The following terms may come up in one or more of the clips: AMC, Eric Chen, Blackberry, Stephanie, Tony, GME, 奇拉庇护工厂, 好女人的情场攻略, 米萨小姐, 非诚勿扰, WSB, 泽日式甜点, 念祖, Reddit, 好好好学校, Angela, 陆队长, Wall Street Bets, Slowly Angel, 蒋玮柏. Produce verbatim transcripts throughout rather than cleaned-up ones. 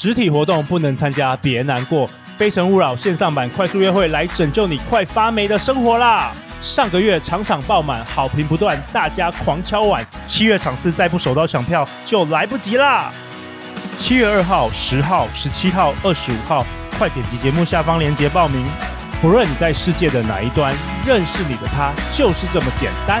实体活动不能参加，别难过。非诚勿扰线上版快速约会来拯救你快发霉的生活啦！上个月场场爆满，好评不断，大家狂敲碗。七月场次再不手刀抢票就来不及啦！七月二号、十号、十七号、二十五号，快点击节目下方链接报名。不论你在世界的哪一端，认识你的他就是这么简单。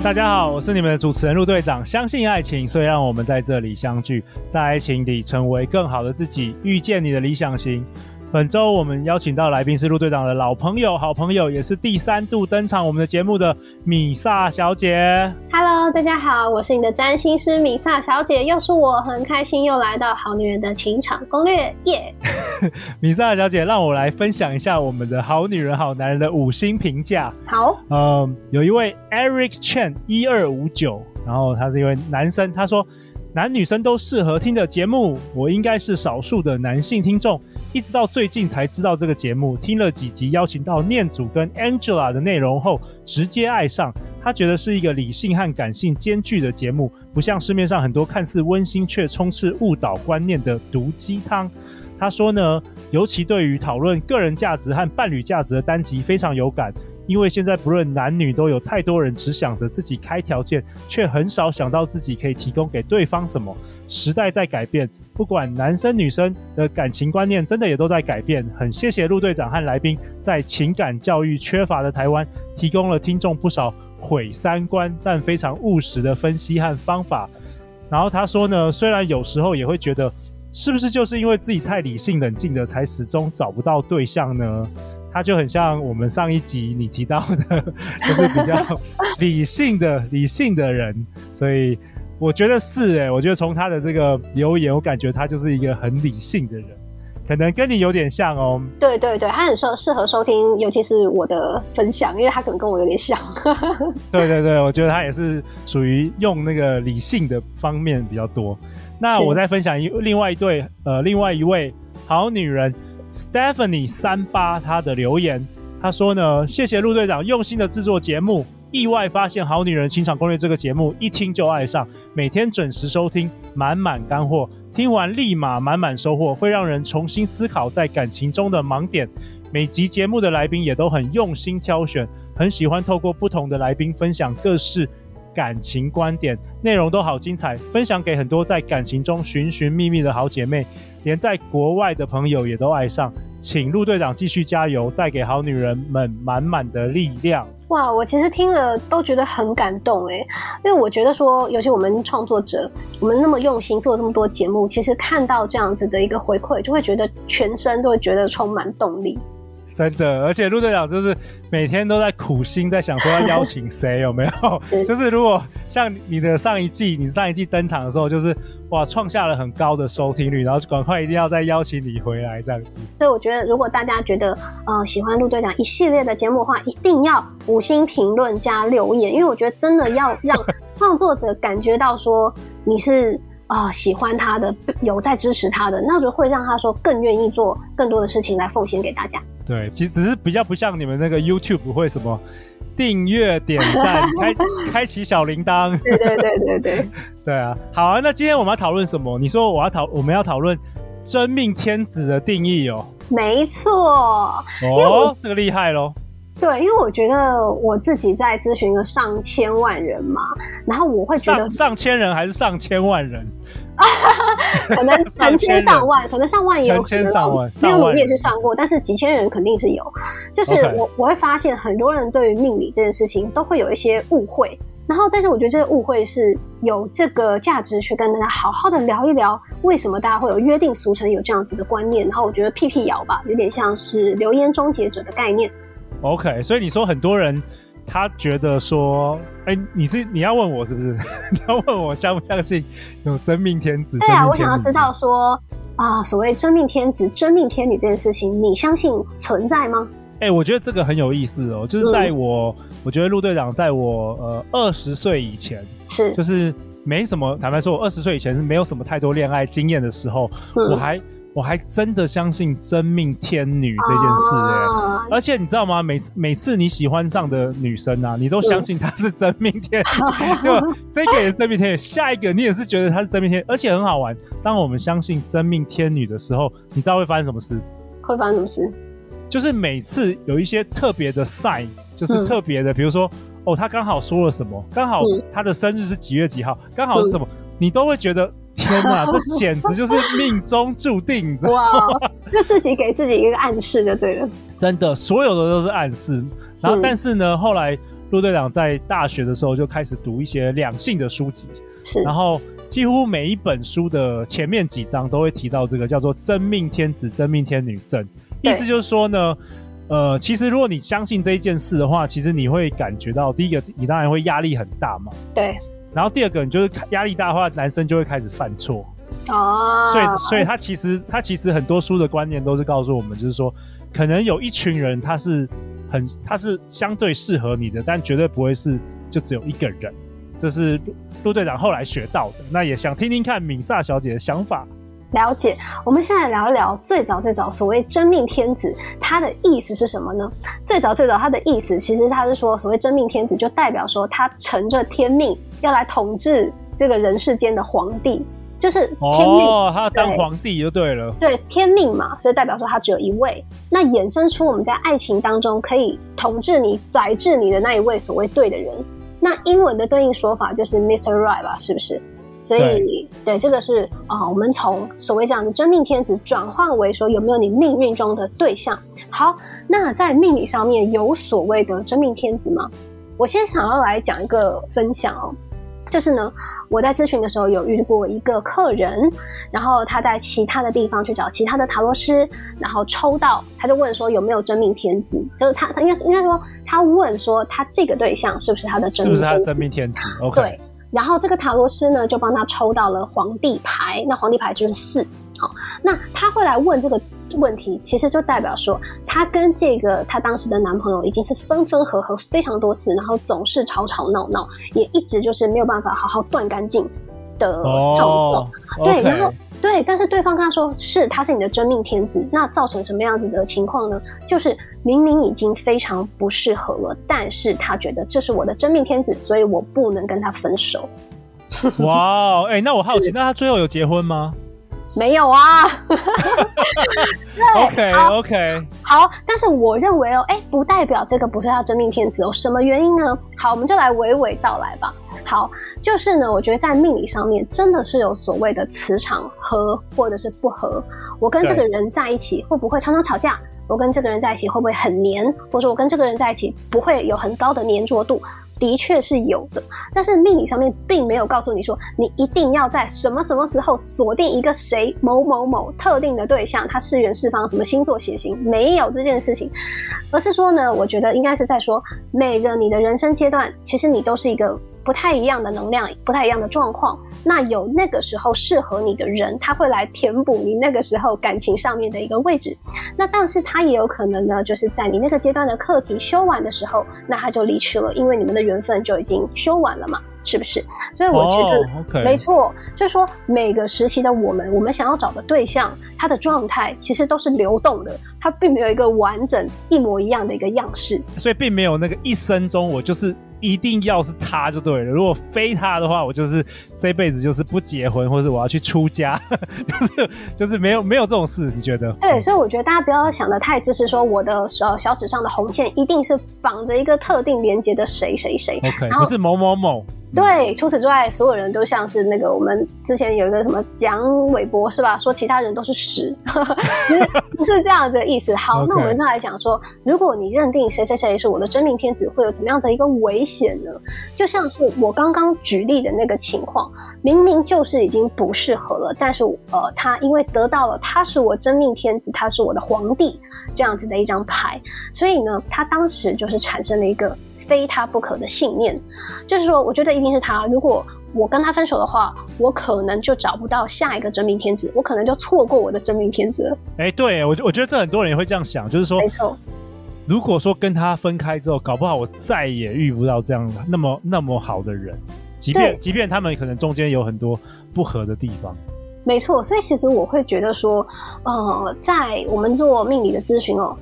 大家好，我是你们的主持人陆队长。相信爱情，所以让我们在这里相聚，在爱情里成为更好的自己，遇见你的理想型。本周我们邀请到来宾是陆队长的老朋友、好朋友，也是第三度登场我们的节目的米萨小姐。Hello， 大家好，我是你的占星师米萨小姐，又是我，很开心又来到《好女人的情场攻略》耶、yeah ！米萨小姐，让我来分享一下我们的好女人、好男人的五星评价。好，嗯，有一位 Eric Chen one two five nine， 然后他是一位男生，他说男女生都适合听的节目，我应该是少数的男性听众。一直到最近才知道这个节目，听了几集邀请到念祖跟 Angela 的内容后，直接爱上。他觉得是一个理性和感性兼具的节目，不像市面上很多看似温馨却充斥误导观念的毒鸡汤。他说呢，尤其对于讨论个人价值和伴侣价值的单集非常有感，因为现在不论男女都有太多人只想着自己开条件，却很少想到自己可以提供给对方什么。时代在改变，不管男生女生的感情观念真的也都在改变。很谢谢陆队长和来宾在情感教育缺乏的台湾，提供了听众不少毁三观但非常务实的分析和方法。然后他说呢，虽然有时候也会觉得是不是就是因为自己太理性冷静的才始终找不到对象呢？他就很像我们上一集你提到的，就是比较理性的理性的人。所以我觉得是耶、欸、我觉得从他的这个留言，我感觉他就是一个很理性的人，可能跟你有点像哦。对对对，他很适合收听，尤其是我的分享，因为他可能跟我有点像。对对对，我觉得他也是属于用那个理性的方面比较多。那我再分享一另外一对呃另外一位好女人 Stephanie 三十八， 她的留言，她说呢，谢谢陆队长用心的制作节目，意外发现《好女人情场攻略》这个节目，一听就爱上，每天准时收听，满满干货。听完立马满满收获，会让人重新思考在感情中的盲点。每集节目的来宾也都很用心挑选，很喜欢透过不同的来宾分享各式感情观点，内容都好精彩，分享给很多在感情中寻寻觅觅的好姐妹，连在国外的朋友也都爱上。请陆队长继续加油，带给好女人们满满的力量。哇，我其实听了都觉得很感动诶，因为我觉得说，尤其我们创作者，我们那么用心做这么多节目，其实看到这样子的一个回馈，就会觉得全身都会觉得充满动力。真的，而且陆队长就是每天都在苦心在想说要邀请谁，有没有？就是如果像你的上一季，你上一季登场的时候，就是哇，创下了很高的收听率，然后赶快一定要再邀请你回来这样子。所以我觉得，如果大家觉得呃喜欢陆队长一系列的节目的话，一定要五星评论加留言，因为我觉得真的要让创作者感觉到说你是。啊、呃，喜欢他的，有在支持他的，那就会让他说更愿意做更多的事情来奉献给大家。对，其实只是比较不像你们那个 YouTube 会什么订阅、点赞、开开启小铃铛。对对对对对，对啊，好啊，那今天我们要讨论什么？你说我要讨，我们要讨论真命天子的定义哦。没错，哦，这个厉害咯。对，因为我觉得我自己在咨询了上千万人嘛，然后我会觉得 上, 上千人还是上千万人可能成千上万上千可能上万也有可能成千上万上万没有努力也是上过，但是几千人肯定是有。就是我、okay. 我会发现很多人对于命理这件事情都会有一些误会，然后但是我觉得这个误会是有这个价值去跟大家好好的聊一聊，为什么大家会有约定俗成有这样子的观念。然后我觉得辟辟谣吧，有点像是流言终结者的概念。OK， 所以你说很多人他觉得说，哎、欸，你是你要问我是不是？你要问我相不相信有真命天子？对啊，我想要知道说，啊，所谓真命天子、真命天女这件事情，你相信存在吗？哎、欸，我觉得这个很有意思哦，就是在我，嗯、我觉得陆队长在我呃二十岁以前，是就是没什么，坦白说，我二十岁以前是没有什么太多恋爱经验的时候，嗯、我还。我还真的相信真命天女这件事哎、欸啊，而且你知道吗？每次每次你喜欢上的女生啊，你都相信她是真命天女，嗯、就这个也是真命天女，下一个你也是觉得她是真命天女，而且很好玩。当我们相信真命天女的时候，你知道会发生什么事？会发生什么事？就是每次有一些特别的 sign， 就是特别的，嗯、比如说哦，她刚好说了什么，刚好她的生日是几月几号，刚好是什么，嗯、你都会觉得。天哪，这简直就是命中注定，你知道吗？哇，就自己给自己一个暗示就对了。真的，所有的都是暗示。然后，但是呢，后来陆队长在大学的时候就开始读一些两性的书籍，是。然后几乎每一本书的前面几章都会提到这个叫做“真命天子、真命天女症”，意思就是说呢。呃，其实如果你相信这一件事的话，其实你会感觉到，第一个，你当然会压力很大嘛。对。然后第二个，你就是压力大的话，男生就会开始犯错哦。所以，所以他其实他其实很多书的观念都是告诉我们，就是说，可能有一群人他是很他是相对适合你的，但绝对不会是就只有一个人。这是陆队长后来学到的。那也想听听看敏萨小姐的想法。了解，我们现在聊一聊最早最早所谓真命天子，它的意思是什么呢？最早最早它的意思，其实它是说，所谓真命天子就代表说他乘着天命要来统治这个人世间的皇帝，就是天命哦，他要当皇帝就对了，对，天命嘛，所以代表说他只有一位。那衍生出我们在爱情当中可以统治你、宰制你的那一位所谓对的人。那英文的对应说法就是 Mister Right 吧，是不是？所以 对, 对这个是、呃、我们从所谓这样的真命天子转换为说有没有你命运中的对象。好，那在命理上面有所谓的真命天子吗？我先想要来讲一个分享哦，就是呢，我在咨询的时候有遇过一个客人，然后他在其他的地方去找其他的塔罗师，然后抽到，他就问说有没有真命天子，就是他他应该应该说他问说他这个对象是不是他的真命天子，是不是他的真命天子 ？OK。对。然后这个塔罗师呢就帮他抽到了皇帝牌，那皇帝牌就是四。好，那他会来问这个问题，其实就代表说他跟这个他当时的男朋友已经是分分合合非常多次，然后总是吵吵闹闹，也一直就是没有办法好好断干净的状况。Oh, 对， okay. 然后对，但是对方跟他说是他是你的真命天子，那造成什么样子的情况呢？就是明明已经非常不适合了，但是他觉得这是我的真命天子，所以我不能跟他分手。哇，哎、欸，那我好奇，那他最后有结婚吗？没有啊。OK OK 好, 好，但是我认为哦，哎，不代表这个不是他真命天子哦。什么原因呢？好，我们就来娓娓道来吧。好，就是呢，我觉得在命理上面真的是有所谓的磁场合或者是不合。我跟这个人在一起会不会常常吵架？我跟这个人在一起会不会很黏？或者说我跟这个人在一起不会有很高的黏着度？的确是有的，但是命理上面并没有告诉你说你一定要在什么什么时候锁定一个谁某某某特定的对象，他是缘是方，什么星座血型，没有这件事情，而是说呢，我觉得应该是在说每个你的人生阶段，其实你都是一个不太一样的能量，不太一样的状况，那有那个时候适合你的人，他会来填补你那个时候感情上面的一个位置。那但是他也有可能呢，就是在你那个阶段的课题修完的时候，那他就离去了，因为你们的缘分就已经修完了嘛，是不是？所以我觉得、oh, okay. 没错，就是说每个时期的我们我们想要找的对象，他的状态其实都是流动的，他并没有一个完整一模一样的一个样式，所以并没有那个一生中我就是一定要是他就对了，如果非他的话，我就是这辈子就是不结婚，或是我要去出家，就是就是没有没有这种事，你觉得？对，所以我觉得大家不要想的太就是说我的小小指上的红线一定是绑着一个特定连接的谁谁谁， okay, 然后不是某某某。对，除此之外，所有人都像是那个我们之前有一个什么蒋玮柏是吧？说其他人都是屎，不是这样的意思。好， okay. 那我们再来讲说，如果你认定谁谁谁是我的真命天子，会有怎么样的一个危险呢？就像是我刚刚举例的那个情况，明明就是已经不适合了，但是呃，他因为得到了他是我真命天子，他是我的皇帝这样子的一张牌，所以呢，他当时就是产生了一个非他不可的信念，就是说，我觉得。一定是他，如果我跟他分手的话，我可能就找不到下一个真命天子，我可能就错过我的真命天子了。哎，对，我我觉得这很多人也会这样想，就是说，没错，如果说跟他分开之后，搞不好我再也遇不到这样那么那么好的人，即便即便他们可能中间有很多不合的地方。没错，所以其实我会觉得说，呃，在我们做命理的咨询哦，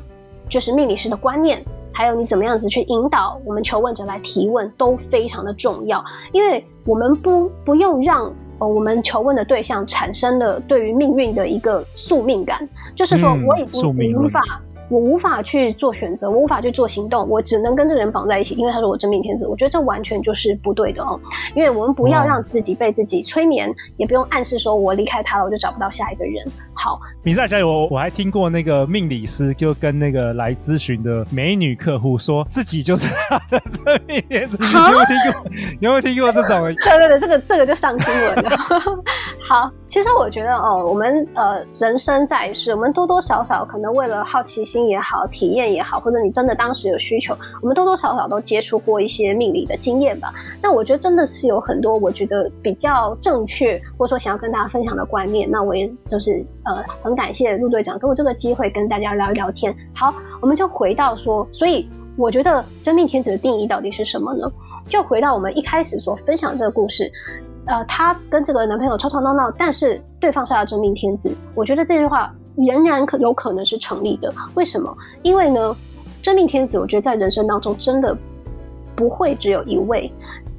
就是命理师的观念，还有你怎么样子去引导我们求问者来提问，都非常的重要，因为我们不不用让、呃、我们求问的对象产生了对于命运的一个宿命感，就是说我已经无法、嗯。我无法去做选择，我无法去做行动，我只能跟这人绑在一起，因为他是我真命天子。我觉得这完全就是不对的哦，因为我们不要让自己被自己催眠，也不用暗示说我离开他了我就找不到下一个人。好，你在家里 我, 我还听过那个命理师就跟那个来咨询的美女客户说自己就是他的真命天子，你有没有听过你有没有听过这种对对对，这个这个就上新闻了好，其实我觉得哦，我们呃人生在世，我们多多少少可能为了好奇心也好，体验也好，或者你真的当时有需求，我们多多少少都接触过一些命理的经验吧。那我觉得真的是有很多我觉得比较正确，或者说想要跟大家分享的观念。那我也就是呃，很感谢陆队长给我这个机会跟大家聊一聊天。好，我们就回到说，所以我觉得真命天子的定义到底是什么呢？就回到我们一开始所分享这个故事，呃，她跟这个男朋友吵吵闹闹，但是对方是她的真命天子。我觉得这句话仍然可有可能是成立的，为什么？因为呢，真命天子，我觉得在人生当中真的不会只有一位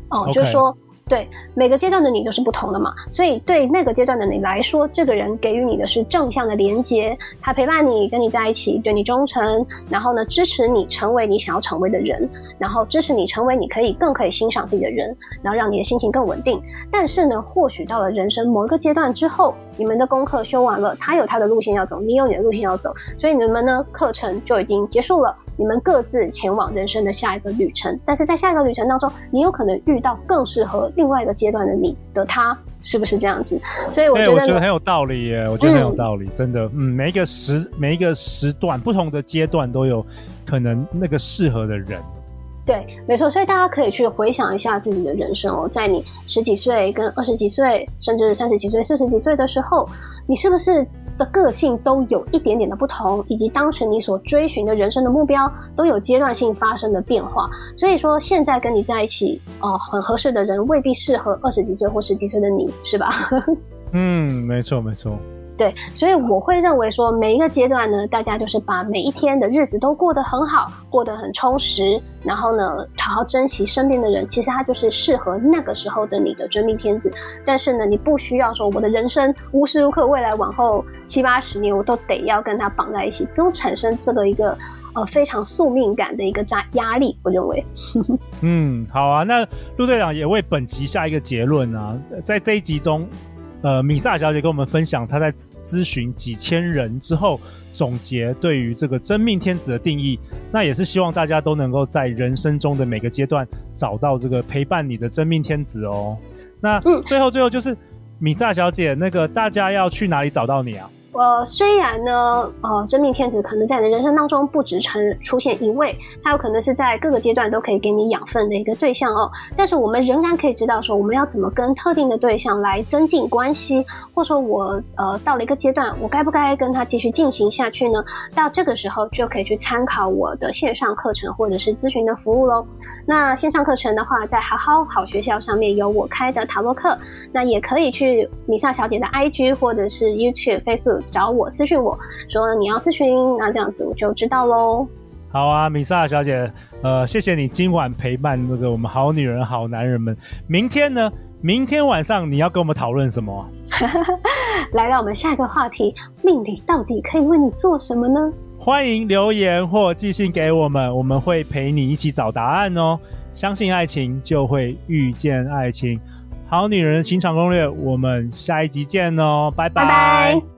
哦， okay. 就是说，对每个阶段的你都是不同的嘛，所以对那个阶段的你来说，这个人给予你的是正向的连接，他陪伴你，跟你在一起，对你忠诚，然后呢，支持你成为你想要成为的人，然后支持你成为你可以更可以欣赏自己的人，然后让你的心情更稳定。但是呢，或许到了人生某一个阶段之后，你们的功课修完了，他有他的路线要走，你有你的路线要走，所以你们呢，课程就已经结束了，你们各自前往人生的下一个旅程。但是在下一个旅程当中，你有可能遇到更适合另外一个阶段的你的他，是不是这样子？所以我觉得，我觉得很有道理耶，我觉得很有道理，嗯、真的，嗯，每一个时每一个时段，不同的阶段都有可能那个适合的人。对，没错，所以大家可以去回想一下自己的人生哦，在你十几岁跟二十几岁，甚至三十几岁、四十几岁的时候，你是不是的个性都有一点点的不同，以及当时你所追寻的人生的目标都有阶段性发生的变化。所以说，现在跟你在一起，呃，很合适的人未必适合二十几岁或十几岁的你，是吧？嗯，没错，没错。对，所以我会认为说，每一个阶段呢，大家就是把每一天的日子都过得很好，过得很充实，然后呢，好好珍惜身边的人。其实他就是适合那个时候的你的真命天子。但是呢，你不需要说我的人生无时无刻，未来往后七八十年我都得要跟他绑在一起，不用产生这个一个呃非常宿命感的一个压力。我认为，嗯，好啊。那陆队长也为本集下一个结论啊，在这一集中。呃，米萨小姐跟我们分享她在咨询几千人之后总结对于这个真命天子的定义，那也是希望大家都能够在人生中的每个阶段找到这个陪伴你的真命天子哦。那最后最后就是米萨小姐，那个大家要去哪里找到你啊？呃，虽然呢，呃，真命天子可能在你的人生当中不只出现一位，他有可能是在各个阶段都可以给你养分的一个对象哦。但是我们仍然可以知道说，我们要怎么跟特定的对象来增进关系，或者说我呃到了一个阶段，我该不该跟他继续进行下去呢？到这个时候就可以去参考我的线上课程或者是咨询的服务喽。那线上课程的话，在好好好学校上面有我开的塔罗课，那也可以去米萨小姐的 I G 或者是 YouTube、Facebook。找我私讯我说你要咨询，那这样子我就知道咯。好啊，米萨小姐，呃，谢谢你今晚陪伴这个我们好女人好男人们。明天呢，明天晚上你要跟我们讨论什么？来到我们下一个话题，命理到底可以为你做什么呢？欢迎留言或寄信给我们，我们会陪你一起找答案哦。相信爱情就会遇见爱情，好女人情场攻略，我们下一集见哦，拜拜。拜拜。